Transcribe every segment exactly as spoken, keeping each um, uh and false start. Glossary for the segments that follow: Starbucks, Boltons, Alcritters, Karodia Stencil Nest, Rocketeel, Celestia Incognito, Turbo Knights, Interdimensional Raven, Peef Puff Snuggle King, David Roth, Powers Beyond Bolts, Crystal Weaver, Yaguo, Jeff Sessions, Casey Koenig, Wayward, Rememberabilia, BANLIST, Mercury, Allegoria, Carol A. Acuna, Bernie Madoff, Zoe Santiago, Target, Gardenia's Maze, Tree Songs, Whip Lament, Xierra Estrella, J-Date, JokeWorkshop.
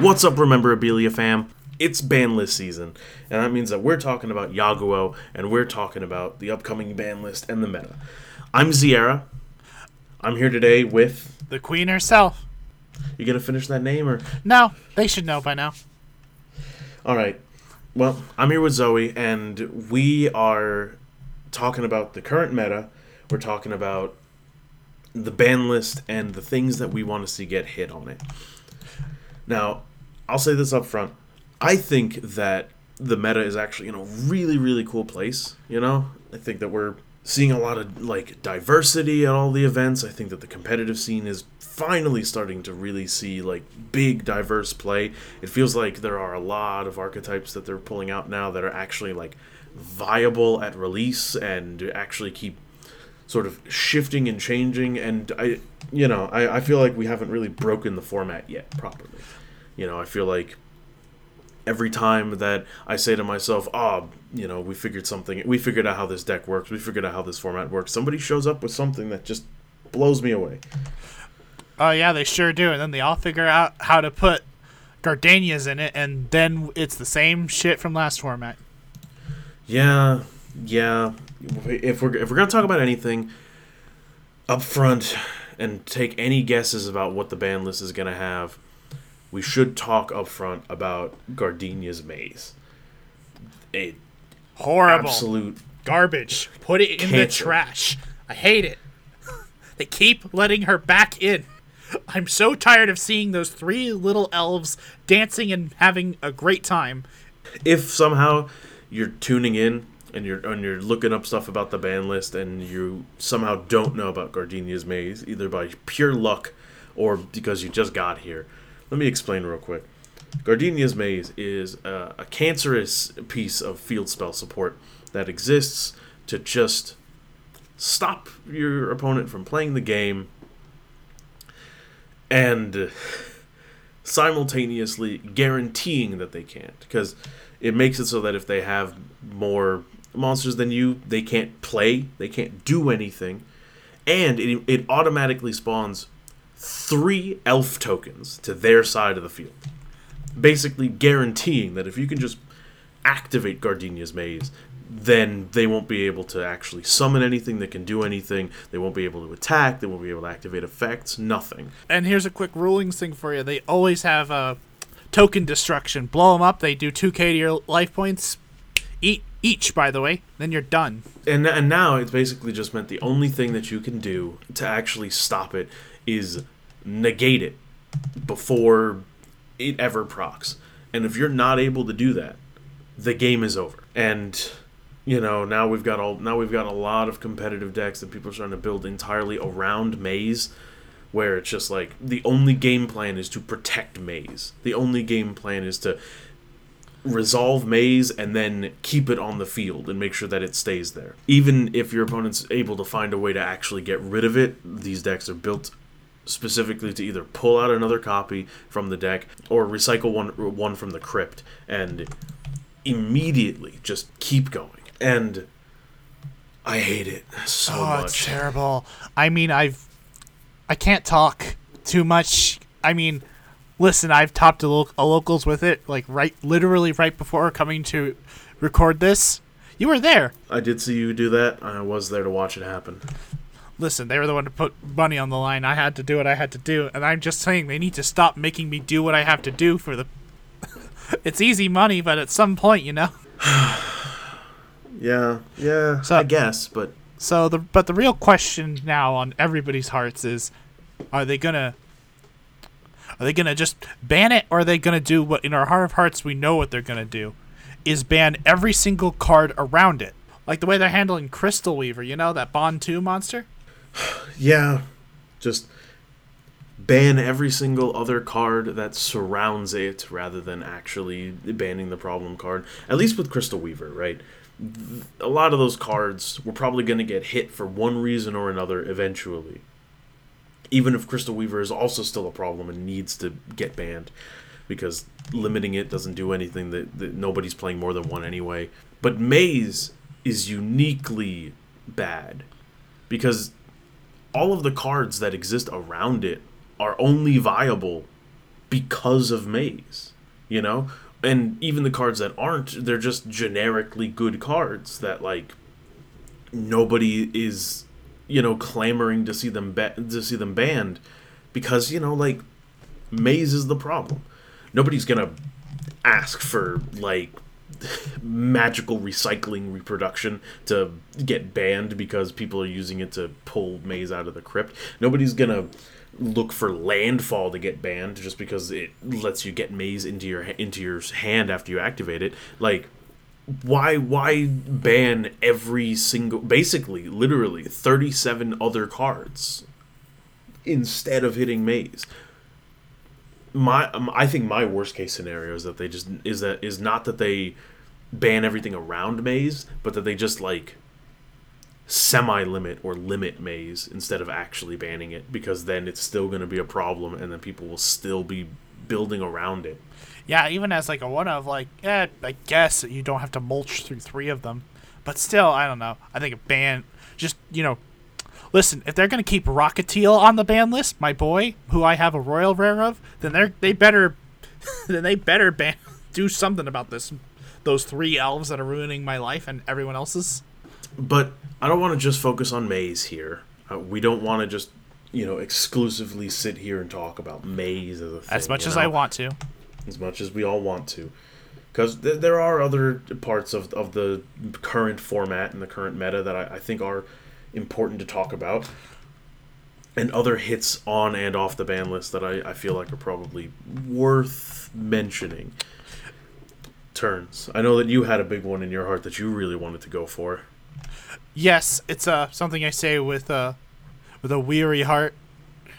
What's up, Rememberabilia fam? It's ban list season, and that means that we're talking about Yaguo, and we're talking about the upcoming ban list and the meta. I'm Xierra. I'm here today with... the queen herself. You gonna finish that name, or...? No, they should know by now. Alright. Well, I'm here with Zoe, and we are talking about the current meta. We're talking about the ban list and the things that we want to see get hit on it. Now, I'll say this up front. I think that the meta is actually in a really, really cool place, you know? I think that we're seeing a lot of, like, diversity at all the events. I think that the competitive scene is finally starting to really see, like, big, diverse play. It feels like there are a lot of archetypes that they're pulling out now that are actually, like, viable at release and actually keep sort of shifting and changing, and I, you know, I, I feel like we haven't really broken the format yet properly. You know, I feel like every time that I say to myself, oh, you know, we figured something, we figured out how this deck works, we figured out how this format works, somebody shows up with something that just blows me away. Oh yeah, they sure do, and then they all figure out how to put Gardenias in it, and then it's the same shit from last format. Yeah, yeah. If we're if we're gonna talk about anything up front and take any guesses about what the ban list is gonna have, we should talk up front about Gardenia's Maze. A horrible, absolute garbage. Put it in cancer. The trash. I hate it. They keep letting her back in. I'm so tired of seeing those three little elves dancing and having a great time. If somehow you're tuning in and you're and you're looking up stuff about the ban list, and you somehow don't know about Gardenia's Maze, either by pure luck or because you just got here. Let me explain real quick. Gardenia's Maze is a, a cancerous piece of field spell support that exists to just stop your opponent from playing the game and simultaneously guaranteeing that they can't, because it makes it so that if they have more monsters than you, they can't play, they can't do anything, and it, it automatically spawns three elf tokens to their side of the field, basically guaranteeing that if you can just activate Gardenia's Maze, then they won't be able to actually summon anything that can do anything, they won't be able to attack, they won't be able to activate effects, nothing. And here's a quick rulings thing for you. They always have a token destruction. Blow them up, they do two K to your life points each, by the way, then you're done. And and now it's basically just meant the only thing that you can do to actually stop it is negate it before it ever procs. And if you're not able to do that, the game is over. And you know, now we've got all now we've got a lot of competitive decks that people are trying to build entirely around Maze, where it's just like the only game plan is to protect Maze. The only game plan is to resolve Maze and then keep it on the field and make sure that it stays there. Even if your opponent's able to find a way to actually get rid of it, these decks are built specifically to either pull out another copy from the deck or recycle one one from the crypt and immediately just keep going. And I hate it so oh, much. Oh, it's terrible. I mean, I've I can't talk too much. I mean, listen, I've topped a, lo- a locals with it, like, right, literally right before coming to record this. You were there. I did see you do that. I was there to watch it happen. Listen, they were the one to put money on the line. I had to do what I had to do, and I'm just saying they need to stop making me do what I have to do for the... It's easy money, but at some point, you know? yeah, yeah, so, I guess, but... So, the but the real question now on everybody's hearts is, are they gonna, are they gonna just ban it, or are they gonna do what in our heart of hearts we know what they're gonna do, is ban every single card around it, like the way they're handling Crystal Weaver, you know, that Bond two monster. Yeah, just ban every single other card that surrounds it, rather than actually banning the problem card. At least with Crystal Weaver, right? A lot of those cards were probably going to get hit for one reason or another eventually. Even if Crystal Weaver is also still a problem and needs to get banned, because limiting it doesn't do anything, that, that nobody's playing more than one anyway. But Maze is uniquely bad, because all of the cards that exist around it are only viable because of Maze, you know? And even the cards that aren't, they're just generically good cards that, like, nobody is, you know, clamoring to see them ba- to see them banned because, you know, like, Maze is the problem. Nobody's gonna ask for, like, magical recycling reproduction to get banned because people are using it to pull Maze out of the crypt. Nobody's gonna look for Landfall to get banned just because it lets you get Maze into your into your hand after you activate it. Like, why why ban every single, basically, literally thirty-seven other cards instead of hitting Maze? My um, I think my worst case scenario is that they just is that is not that they ban everything around Maze, but that they just, like, semi-limit or limit Maze instead of actually banning it, because then it's still going to be a problem, and then people will still be building around it. Yeah, even as, like, a one-of, like, eh, I guess you don't have to mulch through three of them. But still, I don't know. I think a ban, just, you know, listen, if they're going to keep Rocketeel on the ban list, my boy, who I have a Royal Rare of, then they they better then they better ban, do something about this, those three elves that are ruining my life and everyone else's. But I don't want to just focus on Maze here. Uh, we don't want to just, you know, exclusively sit here and talk about Maze as a thing. As much as know? I want to. As much as we all want to. Because th- there are other parts of, of the current format and the current meta that I, I think are important to talk about. And other hits on and off the ban list that I, I feel like are probably worth mentioning. Turns. I know that you had a big one in your heart that you really wanted to go for. Yes, it's uh, something I say with uh, with a weary heart.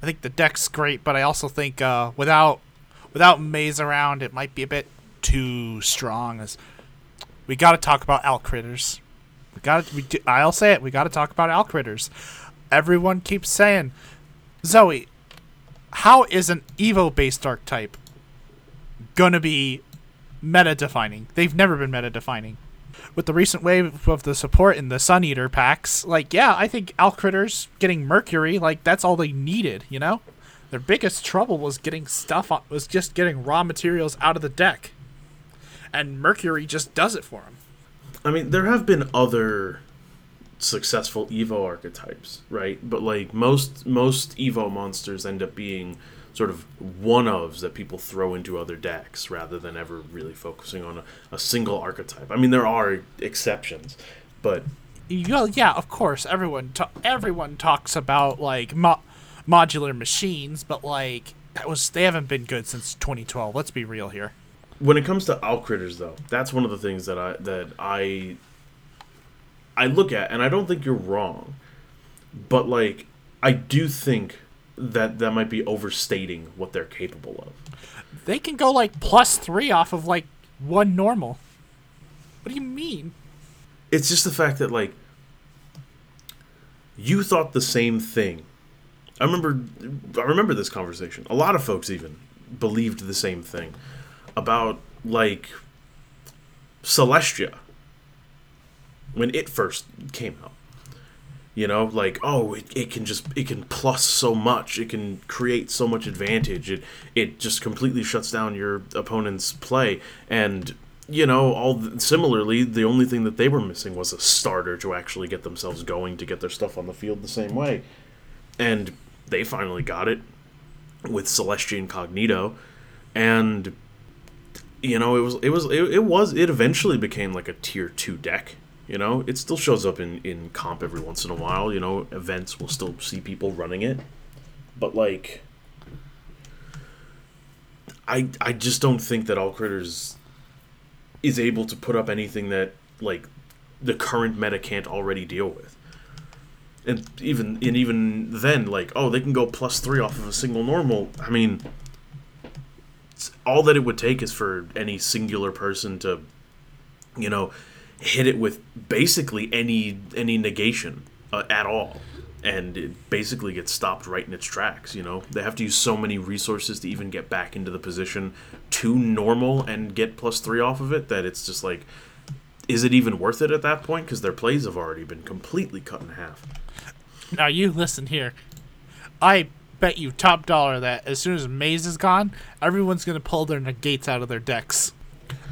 I think the deck's great, but I also think uh, without without Maze around, it might be a bit too strong. As we got to talk about Alcritters. We got we do, I'll say it. We got to talk about Alcritters. Everyone keeps saying, Zoe, how is an Evo-based archetype gonna be meta-defining? They've never been meta-defining. With the recent wave of the support in the Sun Eater packs, like, yeah, I think Alcritters getting Mercury, like, that's all they needed, you know? Their biggest trouble was getting stuff, on, was just getting raw materials out of the deck. And Mercury just does it for them. I mean, there have been other successful Evo archetypes, right? But, like, most most Evo monsters end up being sort of one-ofs that people throw into other decks rather than ever really focusing on a, a single archetype. I mean, there are exceptions, but... Well, yeah, of course. Everyone ta- everyone talks about, like, mo- modular machines, but, like, that was they haven't been good since twenty twelve. Let's be real here. When it comes to Alcritters, though, that's one of the things that I that I I look at, and I don't think you're wrong, but, like, I do think... that that might be overstating what they're capable of. They can go, like, plus three off of, like, one normal. What do you mean? It's just the fact that, like, you thought the same thing. I remember I remember this conversation. A lot of folks even believed the same thing about, like, Celestia when it first came out. You know, like, oh, it, it can just, it can plus so much, it can create so much advantage, it it just completely shuts down your opponent's play, and, you know, all the, similarly, the only thing that they were missing was a starter to actually get themselves going, to get their stuff on the field the same way, and they finally got it with Celestia Incognito, and, you know, it was, it was, it, it was, it eventually became, like, a tier two deck. You know, it still shows up in, in comp every once in a while. You know, events will still see people running it. But, like, I I just don't think that Alcritters is able to put up anything that, like, the current meta can't already deal with. And even and even then, like, oh, they can go plus three off of a single normal. I mean, all that it would take is for any singular person to, you know... hit it with basically any any negation uh, at all, and it basically gets stopped right in its tracks. You know, they have to use so many resources to even get back into the position to normal and get plus three off of it that it's just like, is it even worth it at that point? Because their plays have already been completely cut in half. Now you listen here, I bet you top dollar that as soon as Maze is gone, everyone's going to pull their negates out of their decks.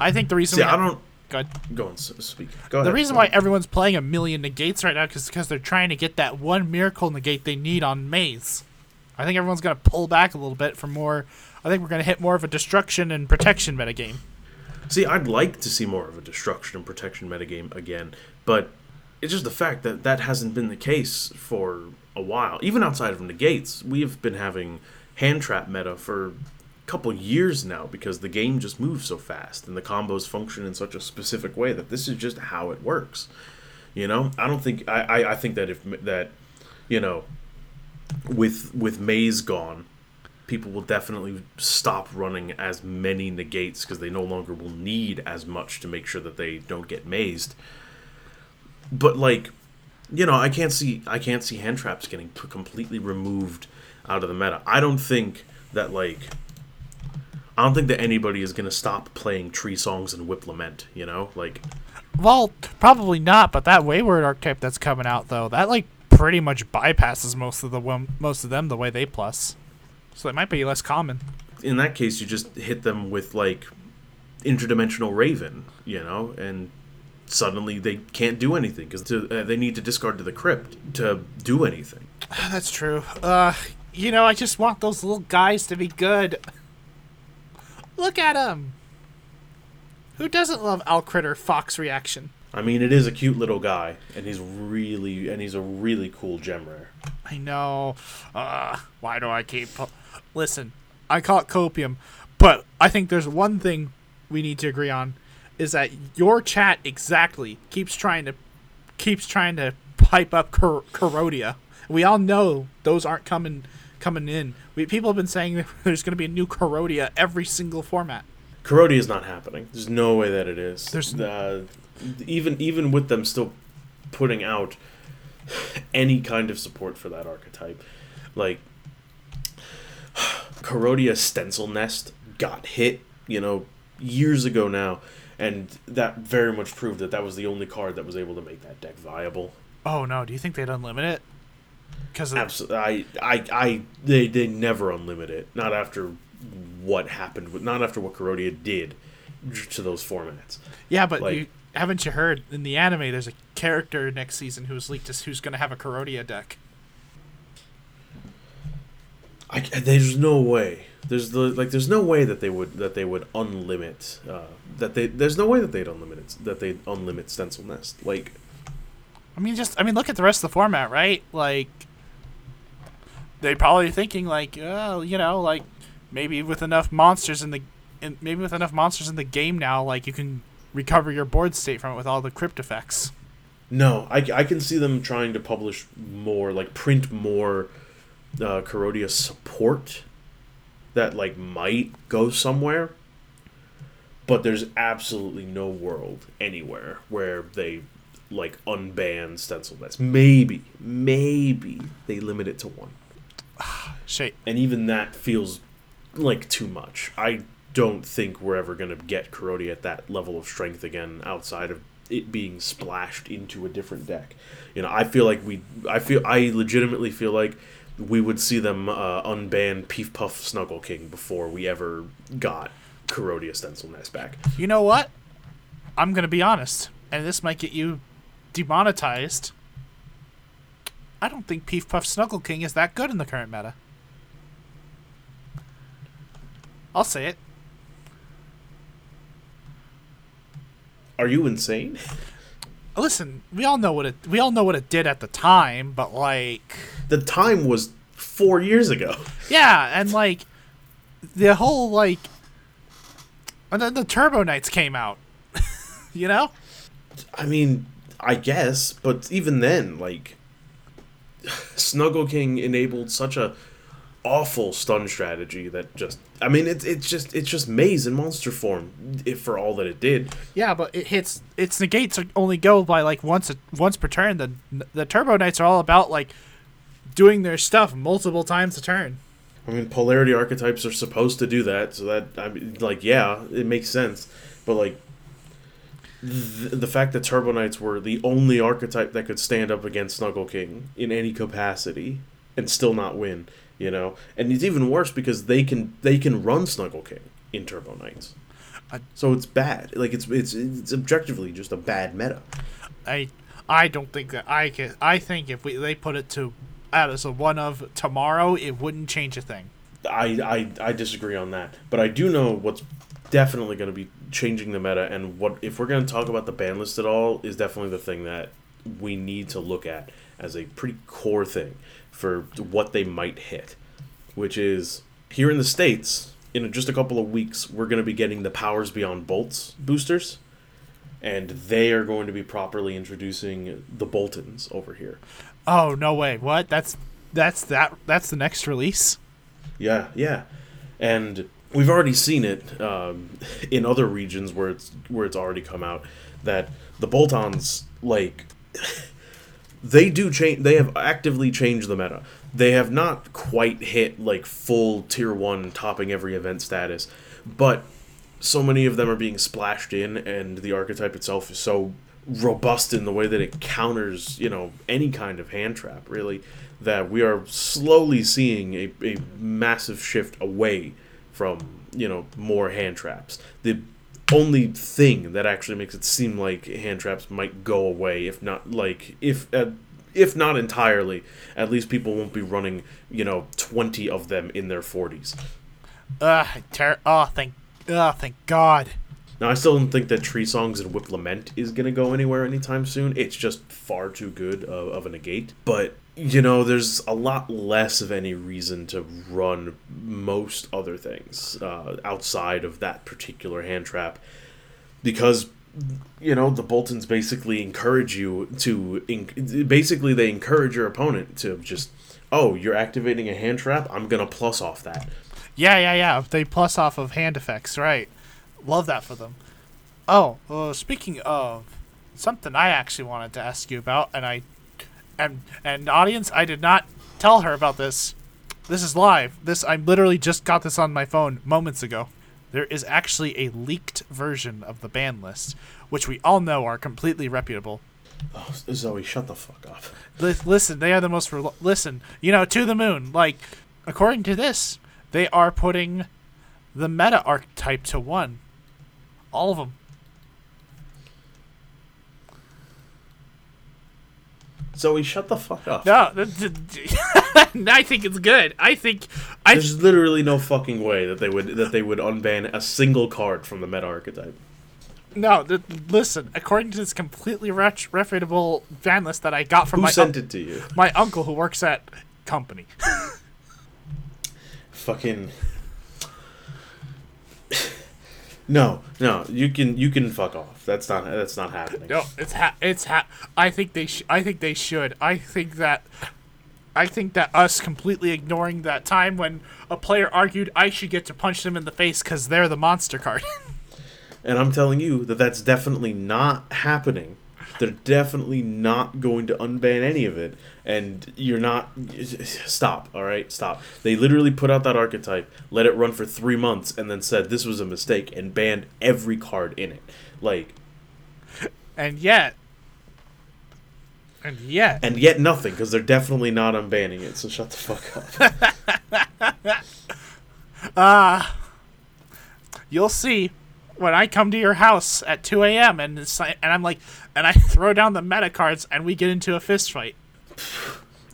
I think the reason... See, I don't... Go ahead. Go and speak. Go ahead. The reason why everyone's playing a million negates right now is because they're trying to get that one miracle negate they need on Maze. I think everyone's going to pull back a little bit for more... I think we're going to hit more of a destruction and protection metagame. See, I'd like to see more of a destruction and protection metagame again, but it's just the fact that that hasn't been the case for a while. Even outside of negates, we've been having hand trap meta for a couple years now because the game just moves so fast and the combos function in such a specific way that this is just how it works. You know, I don't think I, I, I think that if that, you know, with with Maze gone, people will definitely stop running as many negates because they no longer will need as much to make sure that they don't get mazed. But like, you know, I can't see I can't see hand traps getting p- completely removed out of the meta. I don't think that like I don't think that anybody is going to stop playing Tree Songs and Whip Lament, you know? Like, well, probably not, but that Wayward archetype that's coming out though, that like pretty much bypasses most of the most of them the way they plus. So it might be less common. In that case, you just hit them with, like, Interdimensional Raven, you know? And suddenly they can't do anything because uh, they need to discard to the crypt to do anything. That's true. Uh, you know, I just want those little guys to be good. Look at them. Who doesn't love Alcritter Fox Reaction? I mean, it is a cute little guy, and he's really, and he's a really cool gem rare. I know. Uh, why do I keep... Po- Listen, I call it copium, but I think there's one thing we need to agree on, is that your chat exactly keeps trying to keeps trying to pipe up Kar- Karodia. We all know those aren't coming coming in. We, people have been saying that there's going to be a new Karodia every single format. Karodia is not happening. There's no way that it is. There's uh, even even with them still putting out any kind of support for that archetype, like Karodia Stencil Nest got hit, you know, years ago now, and that very much proved that that was the only card that was able to make that deck viable. Oh no, do you think they'd unlimit it? Because absolutely, I, I, I, they, they never unlimit it. Not after what happened with, not after what Karodia did to those formats. Yeah, but like, you haven't you heard in the anime there's a character next season who's leaked as who's going to have a Karodia deck. I, there's no way. There's the like. There's no way that they would that they would unlimit. Uh, that they there's no way that they'd unlimit it, that they'd unlimit Stencil Nest. Like, I mean, just I mean, look at the rest of the format, right? Like, they're probably thinking like, oh, you know, like maybe with enough monsters in the in, maybe with enough monsters in the game now, like you can recover your board state from it with all the crypt effects. No, I, I can see them trying to publish more, like print more uh, Karodia support that like might go somewhere, but there's absolutely no world anywhere where they like unban Stencil Nest. Maybe, maybe they limit it to one. Shit. And even that feels like too much. I don't think we're ever going to get Karodia at that level of strength again outside of it being splashed into a different deck. You know, I feel like we... I feel I legitimately feel like we would see them uh, unban Peef Puff Snuggle King before we ever got Karodia Stencil Nest back. You know what? I'm going to be honest, and this might get you demonetized. I don't think Peef Puff Snuggle King is that good in the current meta. I'll say it. Are you insane? Listen, we all know what it we all know what it did at the time, but like the time was four years ago. Yeah, and like the whole like and then the Turbo Knights came out. You know? I mean, I guess, but even then, like Snuggle King enabled such a awful stun strategy that just I mean it's it's just it's just Maze in monster form if for all that it did. Yeah, but it hits its negates only go by like once a, once per turn. The the Turbo Knights are all about like doing their stuff multiple times a turn. I mean, polarity archetypes are supposed to do that, so that I mean, like yeah, it makes sense. But like th- the fact that Turbo Knights were the only archetype that could stand up against Snuggle King in any capacity and still not win you know. And it's even worse because they can they can run Snuggle King in Turbo Knights. I, so it's bad. Like it's it's it's objectively just a bad meta. I I don't think that I can. I think if we they put it to as a one of tomorrow, it wouldn't change a thing. I, I I disagree on that, but I do know what's definitely going to be changing the meta, and what if we're going to talk about the ban list at all is definitely the thing that we need to look at as a pretty core thing for what they might hit, which is here in the States. In just a couple of weeks, we're going to be getting the Powers Beyond Bolts boosters, and they are going to be properly introducing the Boltons over here. Oh no way! What? That's that's that that's the next release. Yeah, yeah, and we've already seen it um, in other regions where it's where it's already come out that the Boltons like they do change. They have actively changed the meta. They have not quite hit, like, full Tier one topping every event status, but so many of them are being splashed in, and the archetype itself is so robust in the way that it counters, you know, any kind of hand trap, really, that we are slowly seeing a, a massive shift away from, you know, more hand traps. The only thing that actually makes it seem like hand traps might go away, if not, like, if... Uh, If not entirely, at least people won't be running, you know, twenty of them in their forties. Ugh, ter- oh, thank, oh, thank God. Now, I still don't think that Tree Songs and Whip Lament is going to go anywhere anytime soon. It's just far too good of, of a negate. But, you know, there's a lot less of any reason to run most other things uh, outside of that particular hand trap. Because... you know, the Boltons basically encourage you to... Inc- basically, they encourage your opponent to just, oh, you're activating a hand trap? I'm going to plus off that. Yeah, yeah, yeah. They plus off of hand effects, right. Love that for them. Oh, uh, speaking of something I actually wanted to ask you about, and I... And, and audience, I did not tell her about this. This is live. This I literally just got this on my phone moments ago. There is actually a leaked version of the ban list, which we all know are completely reputable. Oh, Zoe, shut the fuck up. L- listen, they are the most... Re- listen, you know, to the moon. Like, according to this, they are putting the meta archetype to one. All of them. Zoe, shut the fuck up. No, I think it's good. I think I there's literally no fucking way that they would that they would unban a single card from the meta archetype. No, th- listen. According to this completely ret- reputable ban list that I got from who my sent un- it to you, my uncle who works at company. Fucking no, no. You can you can fuck off. That's not that's not happening. No, it's ha- it's ha- I think they sh- I think they should. I think that. I think that us completely ignoring that time when a player argued I should get to punch them in the face because they're the monster card. And I'm telling you that that's definitely not happening. They're definitely not going to unban any of it. And you're not... Stop, all right? Stop. They literally put out that archetype, let it run for three months, and then said this was a mistake and banned every card in it. Like... And yet... And yet... And yet nothing, because they're definitely not unbanning it, so shut the fuck up. Ah, uh, you'll see when I come to your house at two a.m. and it's, and I'm like... And I throw down the meta cards, and we get into a fist fight.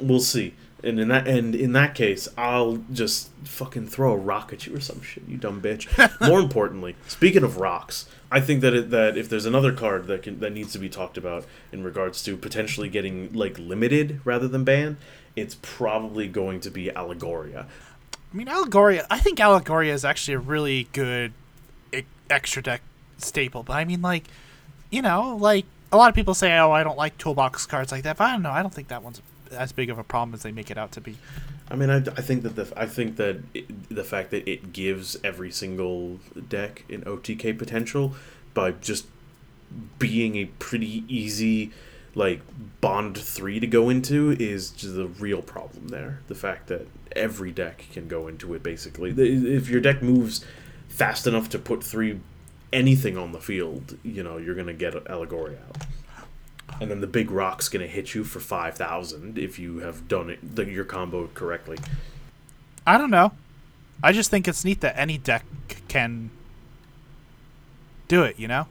We'll see. And in that and in that case, I'll just fucking throw a rock at you or some shit, you dumb bitch. More importantly, speaking of rocks... I think that it, that if there's another card that can, that needs to be talked about in regards to potentially getting like limited rather than banned, it's probably going to be Allegoria. I mean, Allegoria. I think Allegoria is actually a really good extra deck staple. But I mean, like, you know, like a lot of people say, oh, I don't like toolbox cards like that. But I don't know. I don't think that one's as big of a problem as they make it out to be. I mean, I, I think that the I think that it, the fact that it gives every single deck an O T K potential by just being a pretty easy like bond three to go into is just the real problem there. The fact that every deck can go into it basically. If your deck moves fast enough to put three anything on the field, you know you're gonna get Allegoria out. And then the big rock's going to hit you for five thousand if you have done it, the, your combo correctly. I don't know. I just think it's neat that any deck can do it, you know?